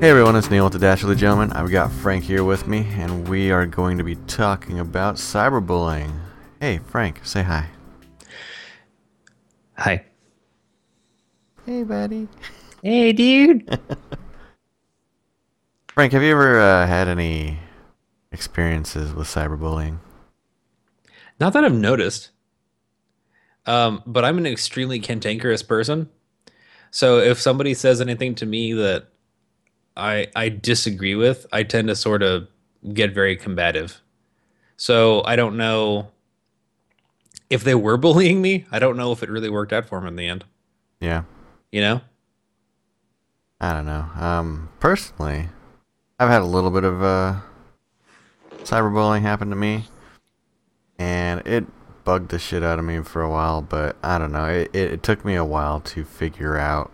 Hey everyone, it's Neil with the Dash of the Gentleman. I've got Frank here with me, and we are going to be talking about cyberbullying. Hey Frank, say hi. Hi. Hey buddy. Hey dude. Frank, have you ever had any experiences with cyberbullying? Not that I've noticed. But I'm an extremely cantankerous person. So if somebody says anything to me that I disagree with, I tend to sort of get very combative. So I don't know if they were bullying me. I don't know if it really worked out for them in the end. Yeah. You know? I don't know. Personally, I've had a little bit of cyberbullying happen to me. And it bugged the shit out of me for a while. But I don't know. It took me a while to figure out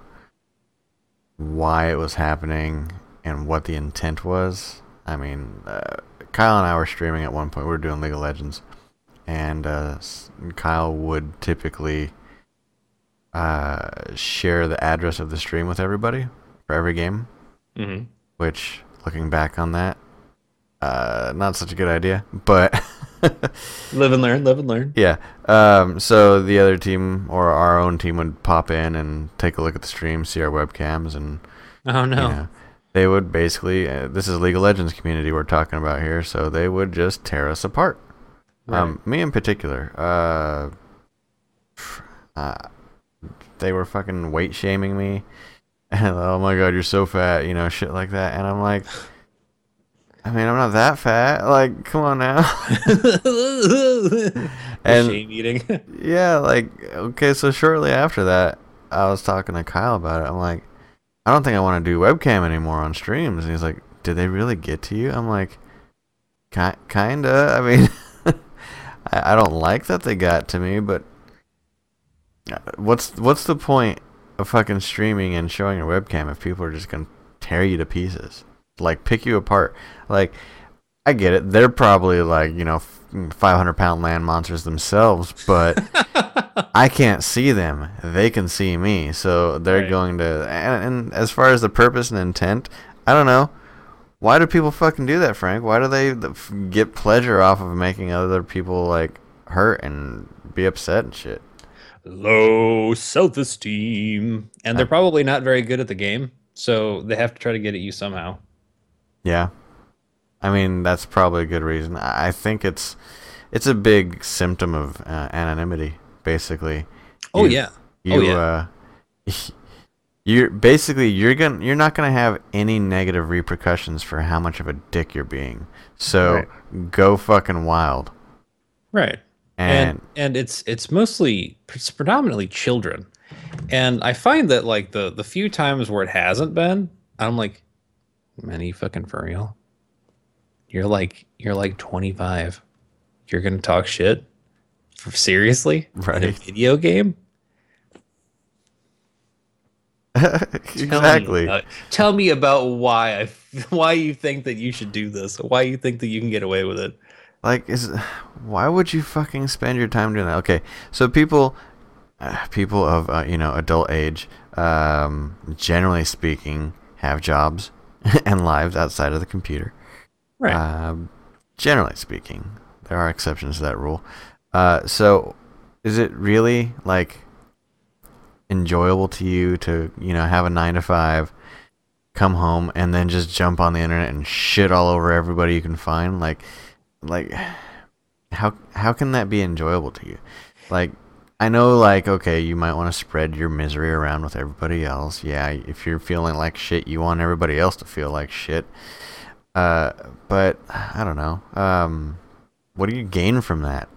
why it was happening and what the intent was. I mean, Kyle and I were streaming at one point. We were doing League of Legends, and Kyle would typically share the address of the stream with everybody for every game. Mm-hmm. Which, looking back on that, not such a good idea, but live and learn. Yeah. So the other team, or our own team, would pop in and take a look at the stream, see our webcams, and oh no, you know, they would basically this is League of Legends community we're talking about here, so they would just tear us apart. Right. Me in particular. They were fucking weight shaming me, and oh my god, you're so fat, you know, shit like that, and I'm like, I mean, I'm not that fat. Like, come on now. And shame eating. Yeah, like, okay, so shortly after that, I was talking to Kyle about it. I'm like, I don't think I want to do webcam anymore on streams. And he's like, did they really get to you? I'm like, kinda. I mean, I don't like that they got to me, but what's the point of fucking streaming and showing your webcam if people are just going to tear you to pieces? Like, pick you apart. Like, I get it. They're probably, like, you know, 500-pound land monsters themselves, but I can't see them. They can see me. So they're right. Going to... And as far as the purpose and intent, I don't know. Why do people fucking do that, Frank? Why do they get pleasure off of making other people, like, hurt and be upset and shit? Low self-esteem. And they're probably not very good at the game, so they have to try to get at you somehow. Yeah. I mean, that's probably a good reason. I think it's a big symptom of anonymity, basically. Oh, yeah. You're not going to have any negative repercussions for how much of a dick you're being. So right. Go fucking wild. Right. And it's mostly, it's predominantly children. And I find that, like, the few times where it hasn't been, I'm like, man, are you fucking for real? You're like 25. You're gonna talk shit? Seriously? Right. In a video game? Exactly. Tell me about why you think that you should do this. Why you think that you can get away with it. Like, why would you fucking spend your time doing that? Okay, so people of adult age, generally speaking, have jobs and lives outside of the computer. Right. Generally speaking, there are exceptions to that rule. So, is it really, like, enjoyable to you to, have a 9-to-5, come home, and then just jump on the internet and shit all over everybody you can find? Like, how can that be enjoyable to you? Like, I know, like, okay, you might want to spread your misery around with everybody else. Yeah, if you're feeling like shit, you want everybody else to feel like shit. But, I don't know. What do you gain from that?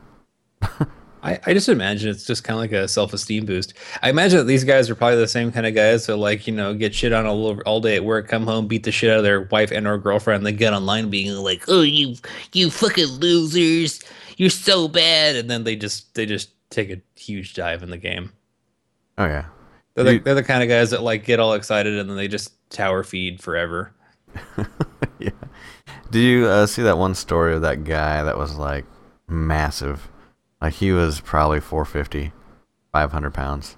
I just imagine it's just kind of like a self-esteem boost. I imagine that these guys are probably the same kind of guys that, like, get shit on all day at work, come home, beat the shit out of their wife and or girlfriend, then get online being like, oh, you fucking losers. You're so bad. And then they just take a huge dive in the game. Oh yeah, they're the kind of guys that, like, get all excited and then they just tower feed forever. Yeah. Do you see that one story of that guy that was, like, massive? Like, he was probably 450, 500 pounds,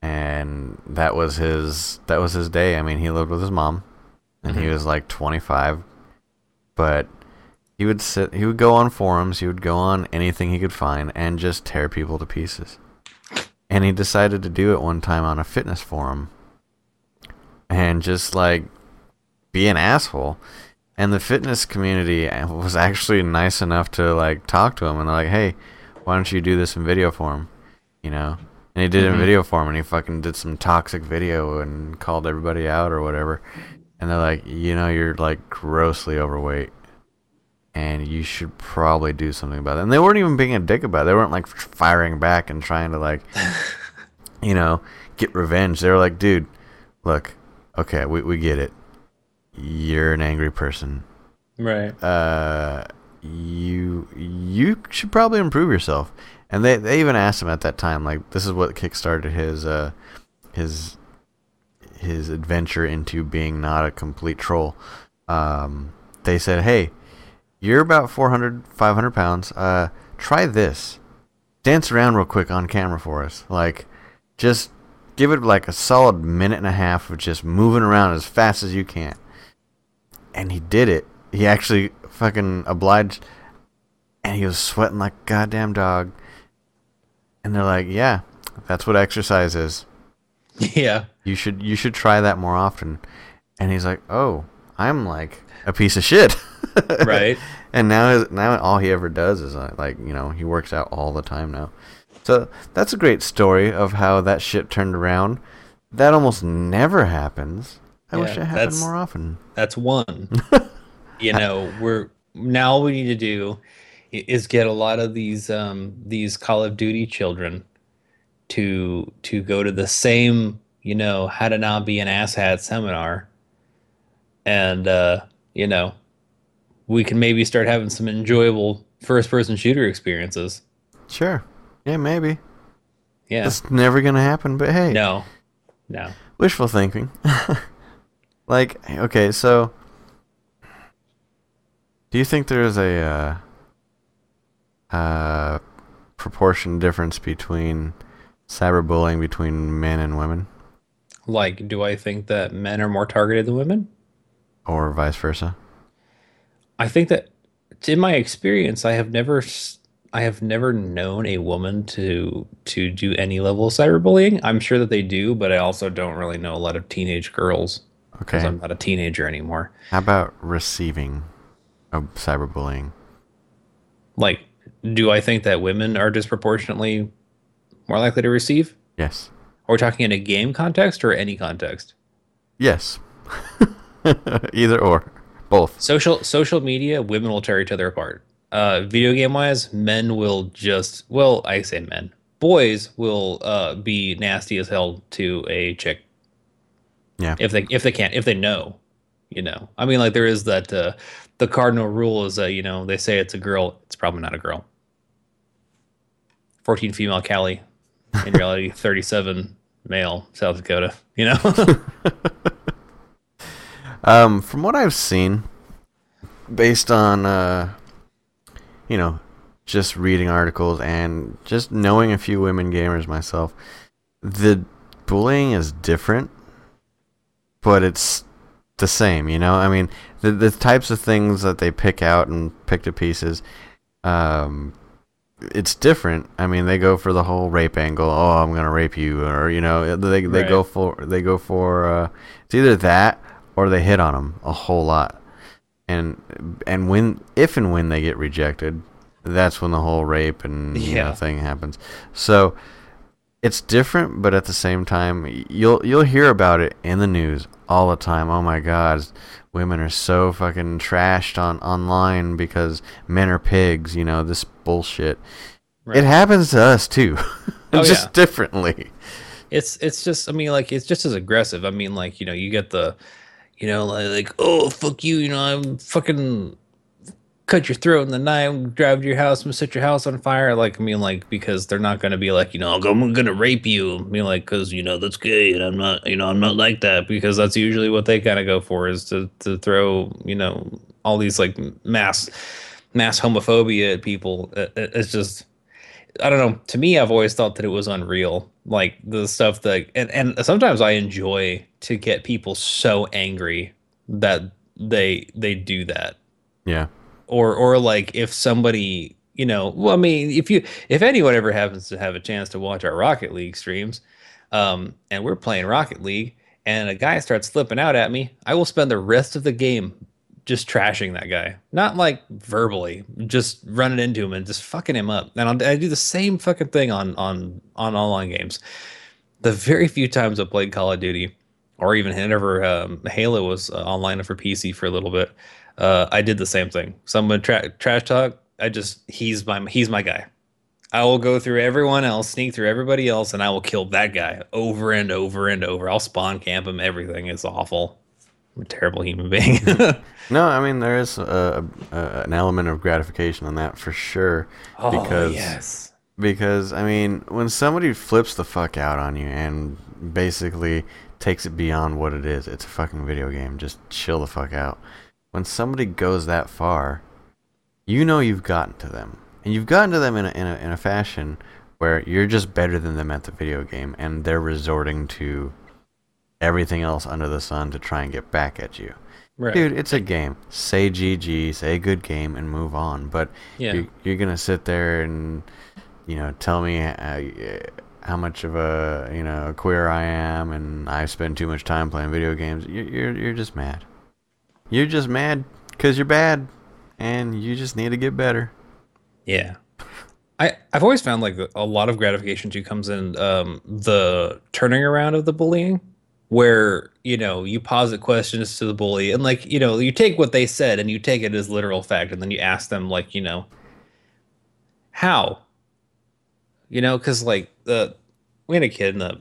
and that was his day. I mean, he lived with his mom, and he was like 25, but he would go on forums, he would go on anything he could find and just tear people to pieces. And he decided to do it one time on a fitness forum and just like be an asshole. And the fitness community was actually nice enough to like talk to him, and they're like, hey, why don't you do this in video form, you know? And he did it in video form, and he fucking did some toxic video and called everybody out or whatever. And they're like, you know, you're like grossly overweight, and you should probably do something about it. And they weren't even being a dick about it. They weren't like firing back and trying to like, you know, get revenge. They were like, dude, look, okay, we get it. You're an angry person. Right. You should probably improve yourself. And they even asked him at that time, like, this is what kickstarted his adventure into being not a complete troll. They said, hey, you're about 400, 500 pounds. Try this. Dance around real quick on camera for us. Like, just give it like a solid minute and a half of just moving around as fast as you can. And he did it. He actually fucking obliged, and he was sweating like a goddamn dog. And they're like, yeah, that's what exercise is. Yeah. You should try that more often. And he's like, oh, I'm like a piece of shit. Right. And now all he ever does is like, you know, he works out all the time now. So that's a great story of how that shit turned around. That almost never happens. I wish it happened more often. That's one. You know, now what we need to do is get a lot of these Call of Duty children to go to the same, you know, how to not be an asshat seminar, and you know, we can maybe start having some enjoyable first-person shooter experiences. Sure. Yeah, maybe. Yeah. It's never gonna happen, but hey. No. Wishful thinking. Like, okay, so do you think there's a proportion difference between cyberbullying between men and women? Like, do I think that men are more targeted than women? Or vice versa? I think that, in my experience, I have never known a woman to do any level of cyberbullying. I'm sure that they do, but I also don't really know a lot of teenage girls. Okay. Because I'm not a teenager anymore. How about receiving of cyberbullying? Like, do I think that women are disproportionately more likely to receive? Yes. Are we talking in a game context or any context? Yes. Either or. Both. Social media, women will tear each other apart. Video game wise, men will just, well, I say men. Boys will be nasty as hell to a chick. Yeah. If they know, you know. I mean, like, there is that the cardinal rule is that, you know, they say it's a girl, it's probably not a girl. 14 female Cali, in reality 37 male South Dakota, you know. From what I've seen, based on you know, just reading articles and just knowing a few women gamers myself, the bullying is different. But it's the same, you know? I mean, the types of things that they pick out and pick to pieces, it's different. I mean, they go for the whole rape angle. Oh, I'm gonna rape you, or you know, they right. go for it's either that or they hit on them a whole lot. And if and when they get rejected, that's when the whole rape and you know, thing happens. So it's different, but at the same time, you'll hear about it in the news all the time. Oh my God, women are so fucking trashed online because men are pigs. You know, this bullshit. Right. It happens to us too, just differently. It's just, I mean, like, it's just as aggressive. I mean, like, you know, you get the, you know, like, oh fuck you, you know, I'm fucking cut your throat in the night, drive to your house, and set your house on fire. Like, I mean, like, because they're not going to be like, you know, I'm going to rape you. I mean, like, because, you know, that's gay, and I'm not, you know, I'm not like that, because that's usually what they kind of go for, is to throw, you know, all these, like, mass homophobia at people. It's just, I don't know. To me, I've always thought that it was unreal. Like, the stuff that, and sometimes I enjoy to get people so angry that they do that. Yeah. Or like if somebody, you know, well, I mean, if anyone ever happens to have a chance to watch our Rocket League streams, and we're playing Rocket League and a guy starts flipping out at me, I will spend the rest of the game just trashing that guy. Not like verbally, just running into him and just fucking him up. And I do the same fucking thing on online games. The very few times I played Call of Duty, or even whenever Halo was online for PC for a little bit, I did the same thing. Someone trash talk, he's my guy. I will go through everyone else, sneak through everybody else, and I will kill that guy over and over and over. I'll spawn camp him, everything. It's awful. I'm a terrible human being. No, I mean, there is an element of gratification on that for sure. Oh, because, yes. Because, I mean, when somebody flips the fuck out on you and basically takes it beyond what it is, it's a fucking video game. Just chill the fuck out. When somebody goes that far, you know you've gotten to them. And you've gotten to them in a fashion where you're just better than them at the video game, and they're resorting to everything else under the sun to try and get back at you. Right. Dude, it's a game. Say GG, say good game, and move on. But yeah. You're going to sit there and, you know, tell me how much of a, you know, queer I am, and I spend too much time playing video games. You're just mad. You're just mad because you're bad, and you just need to get better. Yeah, I've always found like a lot of gratification too comes in the turning around of the bullying, where, you know, you posit questions to the bully and, like, you know, you take what they said and you take it as literal fact, and then you ask them, like, you know, how, you know, because like we had a kid in a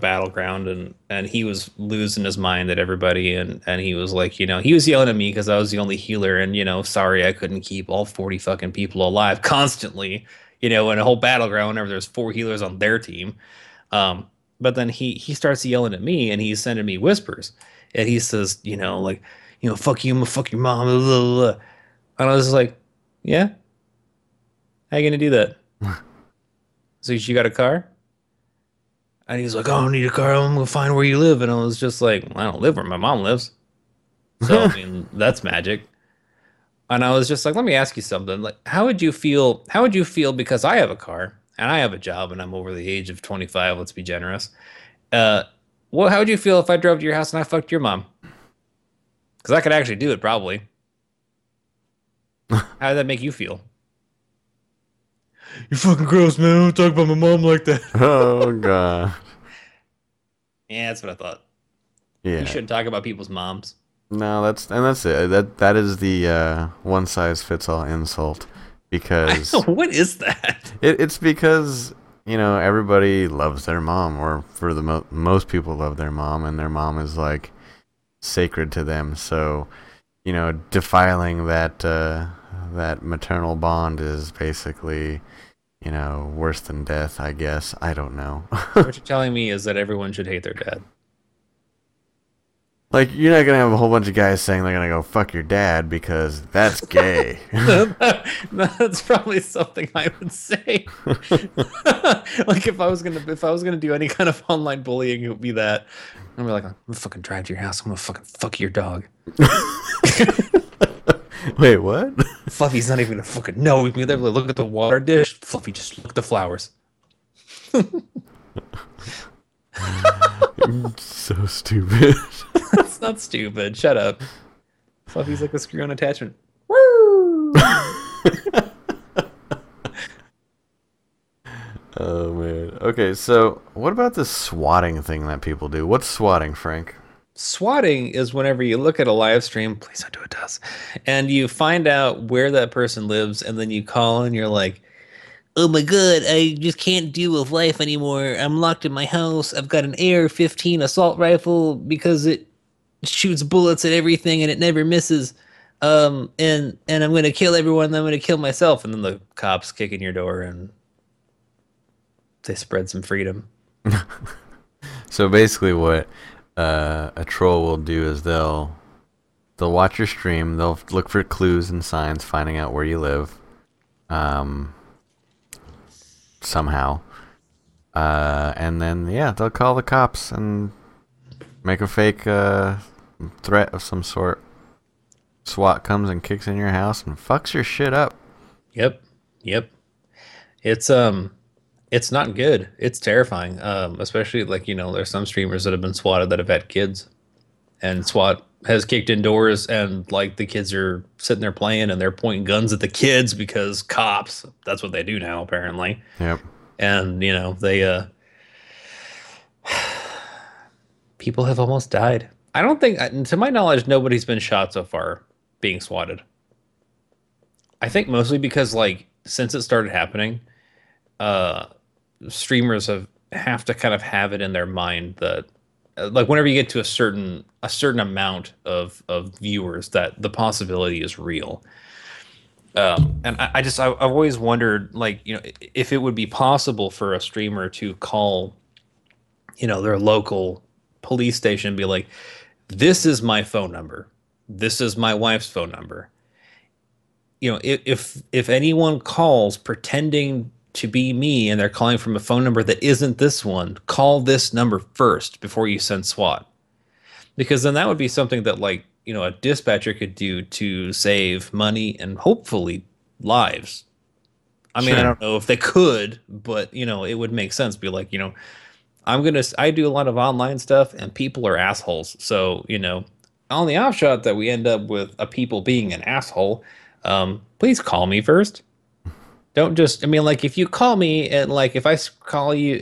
battleground and he was losing his mind at everybody, and he was like, you know, he was yelling at me because I was the only healer, and, you know, sorry I couldn't keep all 40 fucking people alive constantly, you know, in a whole battleground whenever there's 4 healers on their team. But then he starts yelling at me, and he's sending me whispers, and he says, you know, like, you know, fuck you, fuck your mom, blah, blah, blah. And I was just like, yeah, how you gonna do that? So you got a car? And he's like, oh, I don't need a car. I'm going to find where you live. And I was just like, I don't live where my mom lives. So, I mean, that's magic. And I was just like, let me ask you something. Like, how would you feel because I have a car and I have a job and I'm over the age of 25, let's be generous. How would you feel if I drove to your house and I fucked your mom? Because I could actually do it, probably. How did that make you feel? You're fucking gross, man. I don't talk about my mom like that. Oh, God. Yeah, that's what I thought. Yeah. You shouldn't talk about people's moms. No, that's it. That is the one-size-fits-all insult, because... What is that? It's because, you know, everybody loves their mom, or for the most people love their mom, and their mom is, like, sacred to them. So, you know, defiling that maternal bond is basically, you know, worse than death, I guess. I don't know. What you're telling me is that everyone should hate their dad. Like, you're not going to have a whole bunch of guys saying they're going to go fuck your dad because that's gay. That's probably something I would say. Like, if I was going to do any kind of online bullying, it would be that. I'm like, I'm going to fucking drive to your house. I'm going to fucking fuck your dog. Wait, what? Fluffy's not even gonna fucking know. We can literally look at the water dish. Fluffy, just look at the flowers. So stupid. That's not stupid. Shut up. Fluffy's like a screw on attachment. Woo! Oh, man. Okay, so what about this swatting thing that people do? What's swatting, Frank? Swatting is whenever you look at a live stream, please don't do it to us, and you find out where that person lives, and then you call and you're like, oh my god, I just can't deal with life anymore. I'm locked in my house. I've got an AR-15 assault rifle because it shoots bullets at everything and it never misses. And I'm going to kill everyone, and I'm going to kill myself. And then the cops kick in your door and they spread some freedom. So basically what... a troll will do is they'll watch your stream, they'll look for clues and signs finding out where you live, somehow, and then, yeah, they'll call the cops and make a fake threat of some sort, SWAT comes and kicks in your house and fucks your shit up. Yep. It's not good. It's terrifying. Especially like, you know, there's some streamers that have been swatted that have had kids, and SWAT has kicked indoors, and like the kids are sitting there playing and they're pointing guns at the kids because cops, that's what they do now apparently. Yep. And you know, they, people have almost died. I don't think, to my knowledge, nobody's been shot so far being swatted. I think mostly because, like, since it started happening, streamers have to kind of have it in their mind that, like, whenever you get to a certain amount of viewers, that the possibility is real. And I've always wondered, like, you know, if it would be possible for a streamer to call, you know, their local police station and be like, this is my phone number, this is my wife's phone number. You know, if anyone calls pretending to be me and they're calling from a phone number that isn't this one, call this number first before you send SWAT. Because then that would be something that, like, you know, a dispatcher could do to save money and hopefully lives. I mean, sure. I don't know if they could, but, you know, it would make sense. Be like, you know, I do a lot of online stuff and people are assholes. So, you know, on the off shot that we end up with a people being an asshole, please call me first. Don't just, I mean, like, if you call me and, like, if I call you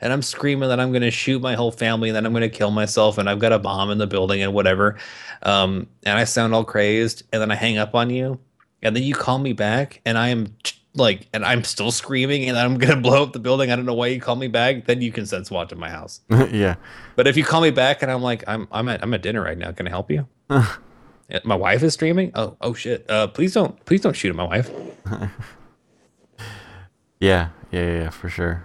and I'm screaming that I'm going to shoot my whole family and then I'm going to kill myself and I've got a bomb in the building and whatever, and I sound all crazed and then I hang up on you and then you call me back and I am like, and I'm still screaming and I'm going to blow up the building, I don't know why you call me back, then you can send SWAT to my house. Yeah. But if you call me back and I'm like, I'm at dinner right now, can I help you? My wife is streaming? Oh shit. Please don't shoot at my wife. Yeah, for sure.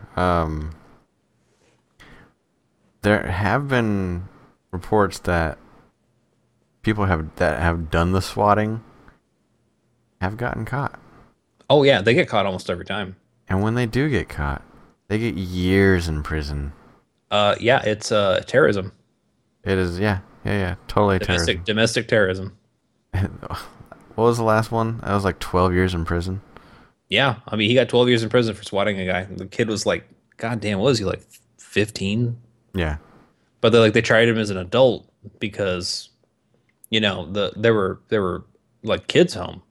There have been reports that people that have done the swatting have gotten caught. Oh yeah, they get caught almost every time. And when they do get caught, they get years in prison. Yeah, it's terrorism. It is, yeah. Yeah, totally terrorism. Domestic terrorism. What was the last one? That was like 12 years in prison. Yeah, I mean, he got 12 years in prison for swatting a guy. The kid was like, God damn, what was he, like 15? Yeah. But they tried him as an adult because, you know, there were like kids home.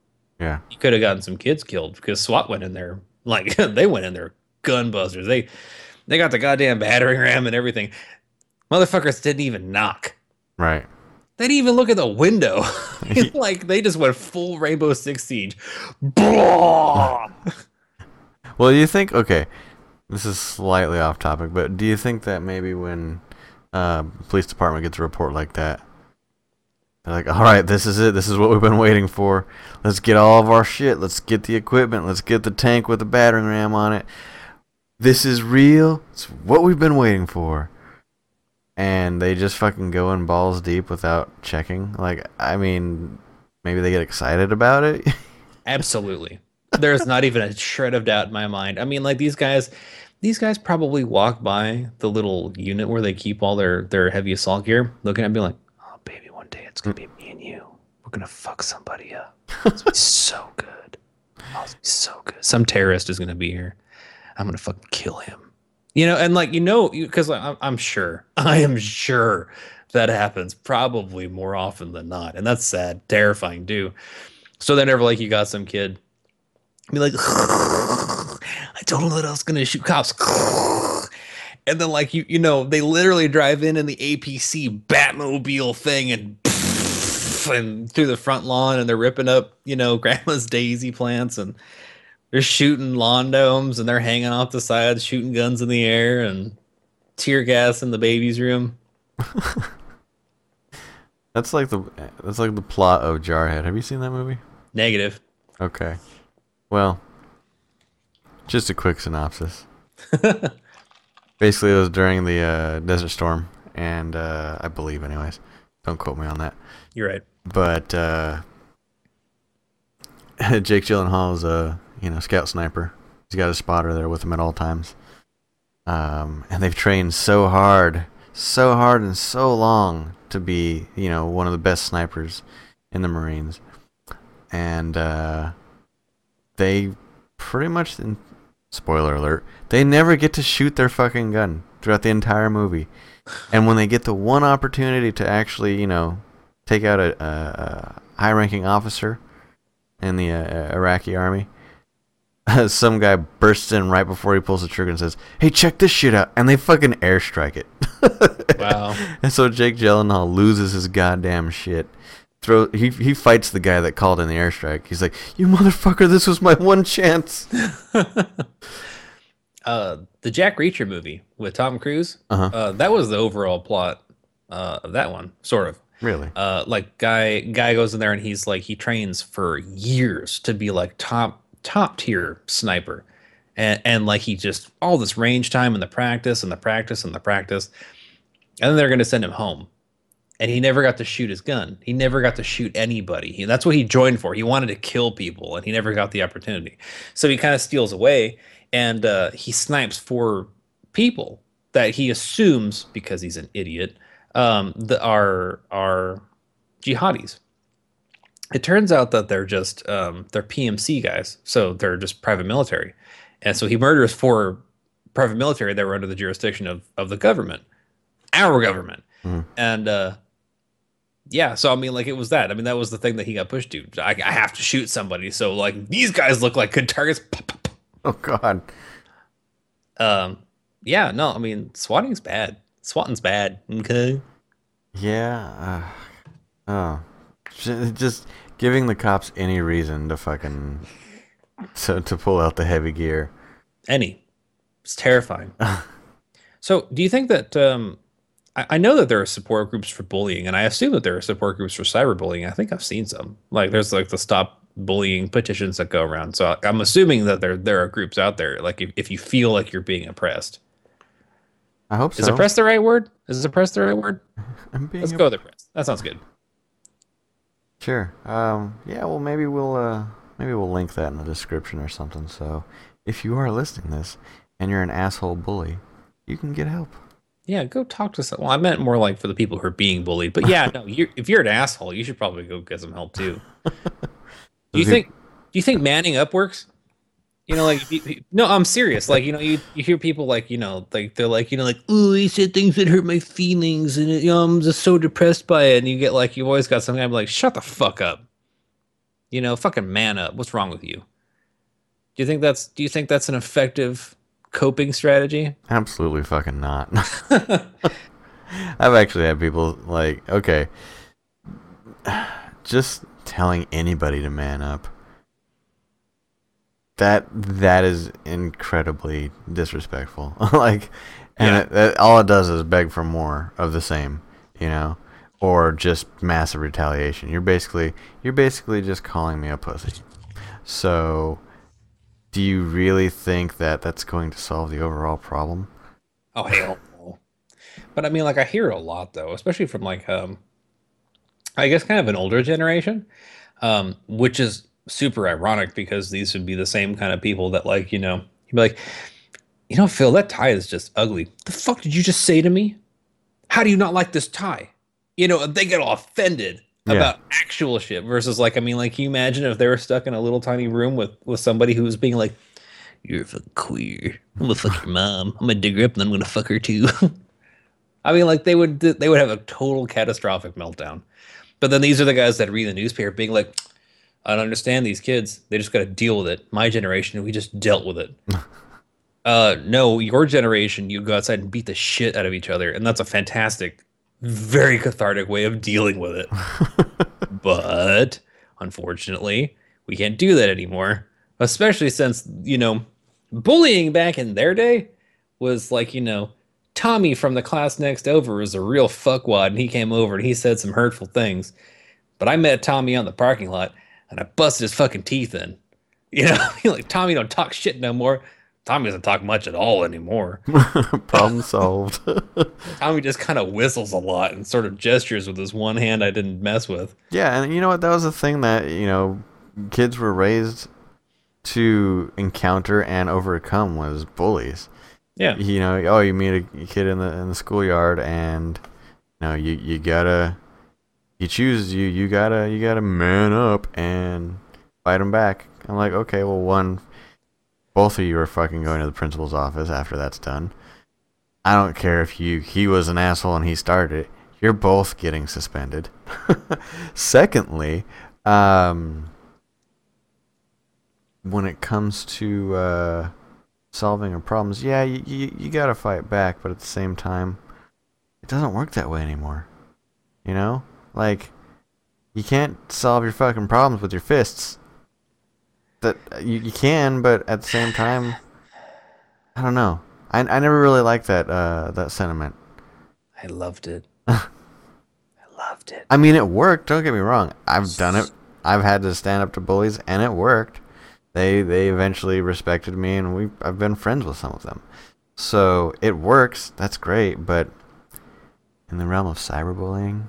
Yeah. He could have gotten some kids killed because SWAT went in there. Like, they went in there, gun busters. They got the goddamn battering ram and everything. Motherfuckers didn't even knock. Right. They didn't even look at the window. Like, they just went full Rainbow Six Siege. Well, you think, okay, this is slightly off topic, but do you think that maybe when police department gets a report like that, they're like, all right, this is it. This is what we've been waiting for. Let's get all of our shit. Let's get the equipment. Let's get the tank with the battering ram on it. This is real. It's what we've been waiting for. And they just fucking go in balls deep without checking. Like, I mean, maybe they get excited about it. Absolutely. There's not even a shred of doubt in my mind. I mean, like, these guys probably walk by the little unit where they keep all their heavy assault gear, looking at me like, oh, baby, one day it's going to be me and you. We're going to fuck somebody up. It's going to be so good. Oh, it's going to be so good. Some terrorist is going to be here. I'm going to fucking kill him. You know, and like, you know, because I am sure that happens probably more often than not. And that's sad, terrifying, too. So they're never like, you got some kid. Be like, I told him that I was going to shoot cops. And then, like, you know, they literally drive in the APC Batmobile thing and through the front lawn, and they're ripping up, you know, grandma's daisy plants and. They're shooting lawn domes and they're hanging off the sides, shooting guns in the air and tear gas in the baby's room. That's like the plot of Jarhead. Have you seen that movie? Negative. Okay. Well, just a quick synopsis. Basically, it was during the Desert Storm, and I believe, anyways. Don't quote me on that. You're right. But Jake Gyllenhaal is a scout sniper. He's got a spotter there with him at all times. And they've trained so hard so hard and so long to be, you know, one of the best snipers in the Marines. And they pretty much, spoiler alert, they never get to shoot their fucking gun throughout the entire movie. And when they get the one opportunity to actually, you know, take out a high-ranking officer in the Iraqi army, some guy bursts in right before he pulls the trigger and says, "Hey, check this shit out," and they fucking airstrike it. Wow. And so Jake Gyllenhaal loses his goddamn shit. He fights the guy that called in the airstrike. He's like, "You motherfucker, this was my one chance." The Jack Reacher movie with Tom Cruise, that was the overall plot of that one, sort of. Really? Like guy goes in there and he's like, he trains for years to be like top tier sniper, and like he just all this range time and the practice, and then they're gonna send him home. And he never got to shoot his gun. He never got to shoot anybody. That's what he joined for. He wanted to kill people, and he never got the opportunity. So he kind of steals away, and he snipes for people that he assumes, because he's an idiot, are jihadis. It turns out that they're just they're PMC guys, so they're just private military. And so he murders four private military that were under the jurisdiction of the government, our government. Mm. And yeah, so I mean, like, it was that. I mean, that was the thing that he got pushed to. I have to shoot somebody. So, like, these guys look like good targets. Oh, God. Yeah, no, I mean, swatting's bad. Swatting's bad, okay? Yeah. Just giving the cops any reason to fucking... to pull out the heavy gear. Any. It's terrifying. So, do you think that... I know that there are support groups for bullying, and I assume that there are support groups for cyberbullying. I think I've seen some. Like, there's like the stop bullying petitions that go around. So I'm assuming that there are groups out there. Like, if you feel like you're being oppressed, I hope so. Is oppressed the right word? Is oppressed the right word? Let's go with oppressed. That sounds good. Sure. Yeah. Well, maybe we'll link that in the description or something. So if you are listening to this and you're an asshole bully, you can get help. Yeah, go talk to someone. Well, I meant more like for the people who are being bullied. But yeah, no, if you're an asshole, you should probably go get some help too. Do you think manning up works? You know, like, no, I'm serious. Like, you know, you hear people like, you know, like they're like, you know, like, "Ooh, he said things that hurt my feelings, and you know, I'm just so depressed by it." And you get like, you've always got some guy like, "Shut the fuck up." You know, fucking man up. What's wrong with you? Do you think that's an effective coping strategy? Absolutely fucking not. I've actually had people like, okay, just telling anybody to man up, that is incredibly disrespectful. Like, and yeah. All it does is beg for more of the same, you know, or just massive retaliation. You're basically just calling me a pussy. So do you really think that that's going to solve the overall problem? Oh, hell no. But I mean, like, I hear it a lot, though, especially from, like, I guess kind of an older generation, which is super ironic because these would be the same kind of people that, like, you know, you'd be like, "You know, Phil, that tie is just ugly. The fuck did you just say to me? How do you not like this tie?" You know, they get all offended. Yeah. About actual shit versus, like, I mean, like, can you imagine if they were stuck in a little tiny room with somebody who was being like, "You're fucking queer. I'm gonna fuck your mom. I'm gonna dig her up and then I'm gonna fuck her too." I mean, like, they would have a total catastrophic meltdown. But then these are the guys that read the newspaper being like, "I don't understand these kids. They just got to deal with it. My generation, we just dealt with it." No, your generation, you go outside and beat the shit out of each other, and that's a fantastic, very cathartic way of dealing with it. But unfortunately, we can't do that anymore, especially since, you know, bullying back in their day was like, you know, Tommy from the class next over is a real fuckwad, and he came over and he said some hurtful things, but I met Tommy on the parking lot and I busted his fucking teeth in. You know, like, Tommy don't talk shit no more. Tommy doesn't talk much at all anymore. Problem solved. Tommy just kind of whistles a lot and sort of gestures with his one hand I didn't mess with. Yeah, and you know what? That was a thing that, you know, kids were raised to encounter and overcome was bullies. Yeah. You know, oh, you meet a kid in the schoolyard, and you know, you gotta, he chooses you. You gotta man up and fight him back. I'm like, okay, well, both of you are fucking going to the principal's office after that's done. I don't care if he was an asshole and he started it. You're both getting suspended. Secondly, when it comes to solving your problems, yeah, you gotta fight back, but at the same time, it doesn't work that way anymore. You know, like, you can't solve your fucking problems with your fists. That you can, but at the same time, I don't know. I never really liked that sentiment. I loved it. I mean, it worked. Don't get me wrong. I've done it. I've had to stand up to bullies, and it worked. They eventually respected me, and I've been friends with some of them. So it works. That's great. But in the realm of cyberbullying,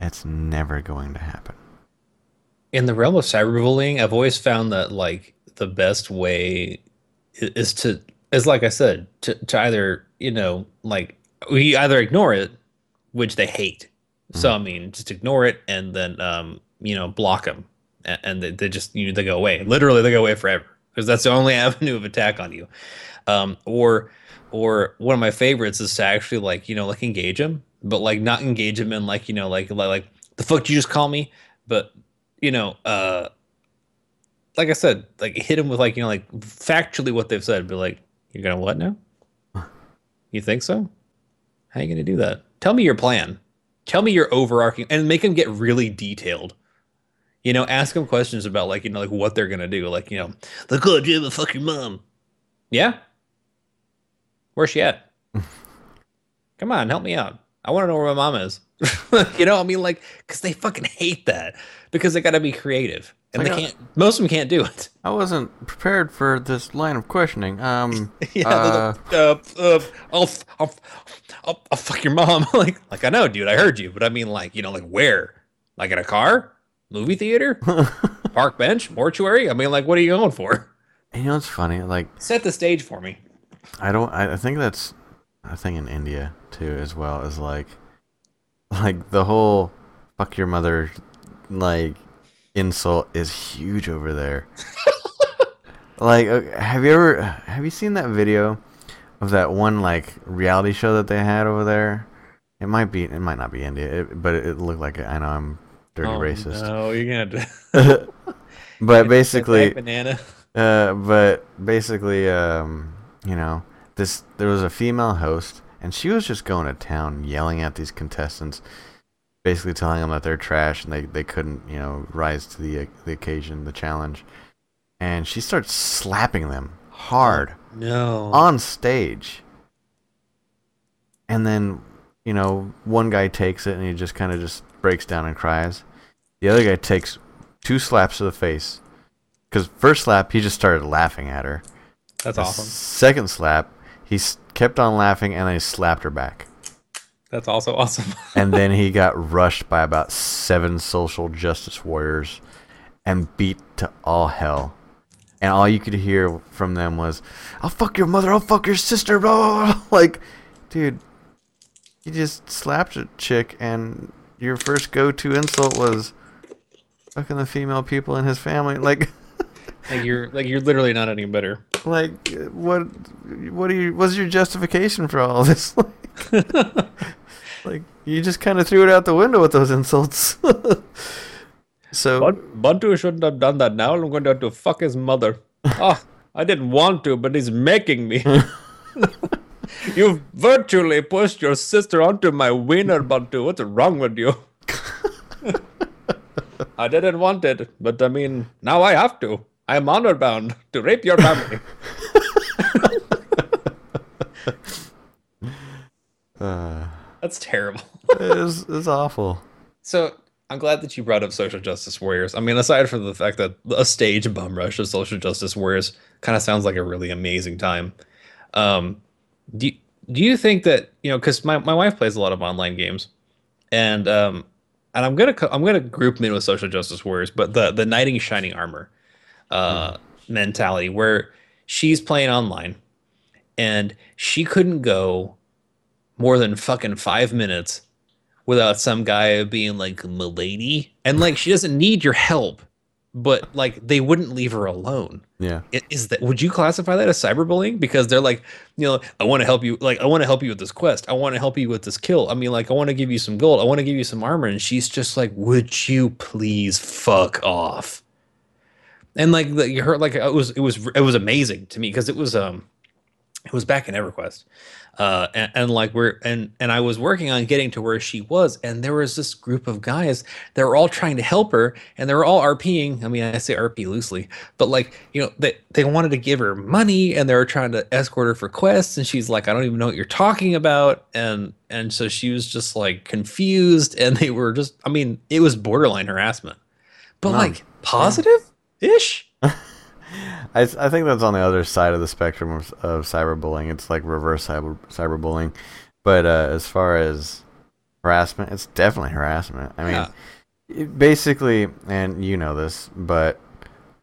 it's never going to happen. In the realm of cyberbullying, I've always found that like the best way is like I said, to either, you know, like we either ignore it, which they hate. Mm-hmm. So I mean, just ignore it and then you know, block them. And they just, you know, they go away. Literally, they go away forever because that's the only avenue of attack on you. Or one of my favorites is to actually, like, you know, like engage them, but like not engage them in, like, you know, like the fuck did you just call me? But, you know, like I said, like hit them with, like, you know, like factually what they've said. Be like, you're gonna what now? You think so? How are you gonna do that? Tell me your plan. Tell me your overarching, and make them get really detailed. You know, ask them questions about, like, you know, like what they're going to do. Like, you know, like, oh, do you have a fucking mom? Yeah? Where's she at? Come on, help me out. I want to know where my mom is. You know, I mean, like, because they fucking hate that because they got to be creative. And they can't, most of them can't do it. I wasn't prepared for this line of questioning. Yeah, I'll fuck your mom. like, I know, dude, I heard you. But I mean, like, you know, like where? Like in a car? Movie theater? Park bench? Mortuary? I mean, like, what are you going for? You know, it's funny. Like, set the stage for me. I think that's a thing in India too, as well. Is like the whole "fuck your mother" like insult is huge over there. Like, have you seen that video of that one like reality show that they had over there? It might not be India, but it looked like it. I know I'm dirty racist. No, you're gonna. But basically, banana. You know, there was a female host, and she was just going to town, yelling at these contestants, basically telling them that they're trash and they couldn't, you know, rise to the occasion, the challenge. And she starts slapping them hard. No. On stage. And then, you know, one guy takes it and he just kind of just breaks down and cries. The other guy takes 2 slaps to the face. Because first slap, he just started laughing at her. That's awesome. Second slap, he kept on laughing and then he slapped her back. That's also awesome. And then he got rushed by about 7 social justice warriors and beat to all hell. And all you could hear from them was, I'll fuck your mother, I'll fuck your sister, blah, blah, blah. Like, dude, you just slapped a chick and your first go-to insult was fucking the female people in his family. Like, you're literally not any better. Like, what's your justification for all this? Like, like, you just kind of threw it out the window with those insults. So Bantu shouldn't have done that. Now I'm going to have to fuck his mother. Oh, I didn't want to, but he's making me. You've virtually pushed your sister onto my wiener, Bantu. What's wrong with you? I didn't want it, but I mean, now I have to. I am honor-bound to rape your family. That's terrible. It's awful. So I'm glad that you brought up social justice warriors. I mean, aside from the fact that a stage bum rush of social justice warriors kind of sounds like a really amazing time. Do you think that, you know, because my wife plays a lot of online games, and I'm gonna group them in with social justice warriors, but the knight in shining armor mentality, where she's playing online and she couldn't go more than fucking 5 minutes without some guy being like, "Milady," and like, she doesn't need your help, but like, they wouldn't leave her alone. Yeah, is that, would you classify that as cyberbullying? Because they're like, you know, I want to help you. Like, I want to help you with this quest. I want to help you with this kill. I mean, like, I want to give you some gold. I want to give you some armor. And she's just like, would you please fuck off? And like, you heard, like, it was amazing to me because it was back in EverQuest. And I was working on getting to where she was, and there was this group of guys that were all trying to help her, and they were all RPing. I mean, I say RP loosely, but like, you know, they wanted to give her money, and they were trying to escort her for quests, and she's like, I don't even know what you're talking about. And so she was just like confused, and they were just, I mean, it was borderline harassment, but like positive-ish. I think that's on the other side of the spectrum of cyberbullying. It's like reverse cyberbullying. But as far as harassment, it's definitely harassment. I mean, basically, and you know this, but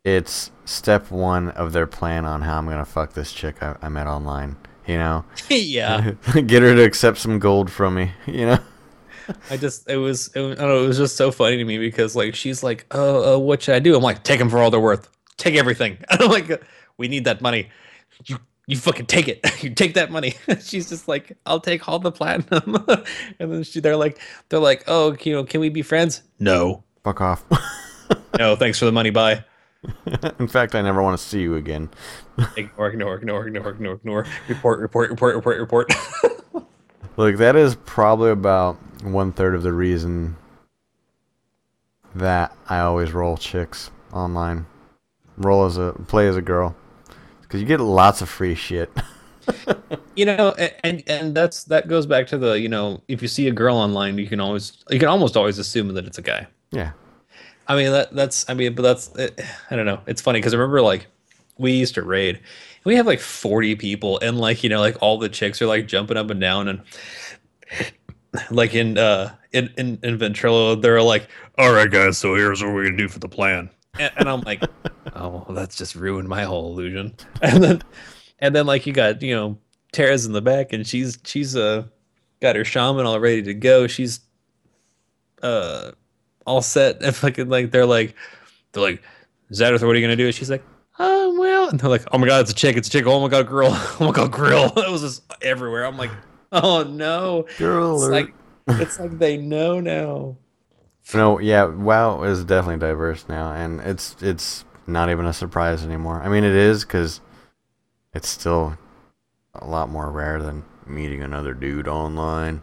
it's step one of their plan on how I'm going to fuck this chick I met online, you know? Yeah. Get her to accept some gold from me, you know? It was just so funny to me because like, she's like, oh, what should I do? I'm like, take them for all they're worth. Take everything. And I'm like, we need that money. You fucking take it. You take that money. She's just like, I'll take all the platinum. And then they're like, oh, you know, can we be friends? No. Fuck off. No, thanks for the money. Bye. In fact, I never want to see you again. Ignore. Report. Look, that is probably about 1/3 of the reason that I always roll chicks online. Play as a girl, because you get lots of free shit. You know, and that goes back to the, you know, if you see a girl online, you can almost always assume that it's a guy. Yeah, I mean that's I don't know. It's funny because I remember like we used to raid, and we have like 40 people, and like, you know, like all the chicks are like jumping up and down, and like in Ventrilo, they're like, all right guys, so here's what we're gonna do for the plan. And I'm like, oh, well, that's just ruined my whole illusion. And then like you got, you know, Tara's in the back, and she's got her shaman all ready to go. She's all set, and fucking like they're like, Zadith, what are you gonna do? And she's like, oh well, and they're like, oh my god, it's a chick, oh my god, girl, oh my god, grill. It was just everywhere. I'm like, oh no, girl, it's like they know now. No, yeah, WoW is definitely diverse now, and it's not even a surprise anymore. I mean, it is, because it's still a lot more rare than meeting another dude online,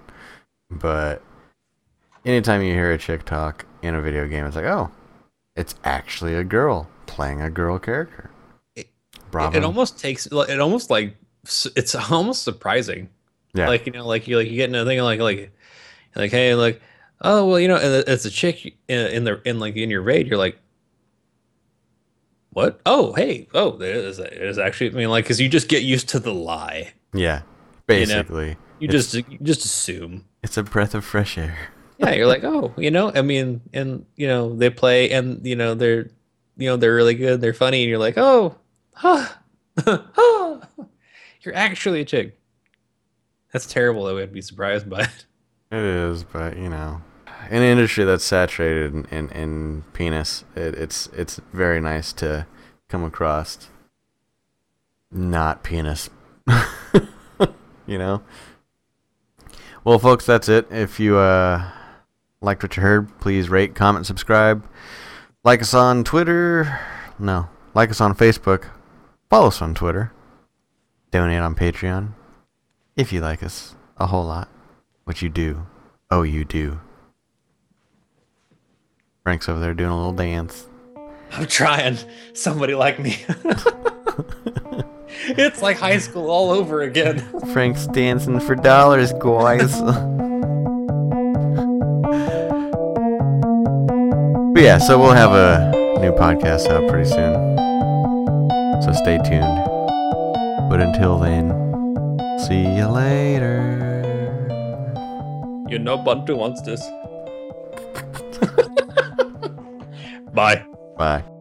but anytime you hear a chick talk in a video game, it's like, oh, it's actually a girl playing a girl character. It's almost surprising. Yeah. Like, you know, like you get into a thing like hey, like, oh well, you know, as a chick in your raid, you're like, what? Oh hey, oh, it is actually. I mean, like, because you just get used to the lie. Yeah, basically, you know? you just assume. It's a breath of fresh air. Yeah, you're like, oh, you know, I mean, and you know, they play, and you know, they're really good, they're funny, and you're like, oh, you're actually a chick. That's terrible that we would be surprised by it. It is, but you know, in an industry that's saturated in penis, it's very nice to come across not penis. You know. Well, folks, that's it. If you liked what you heard, please rate, comment, subscribe, like us on Twitter. No, like us on Facebook. Follow us on Twitter. Donate on Patreon if you like us a whole lot. What you do. Oh, you do. Frank's over there doing a little dance. I'm trying. Somebody like me. It's like high school all over again. Frank's dancing for dollars, guys. But yeah, so we'll have a new podcast out pretty soon. So stay tuned. But until then, see you later. You know, Buntu wants this. Bye. Bye.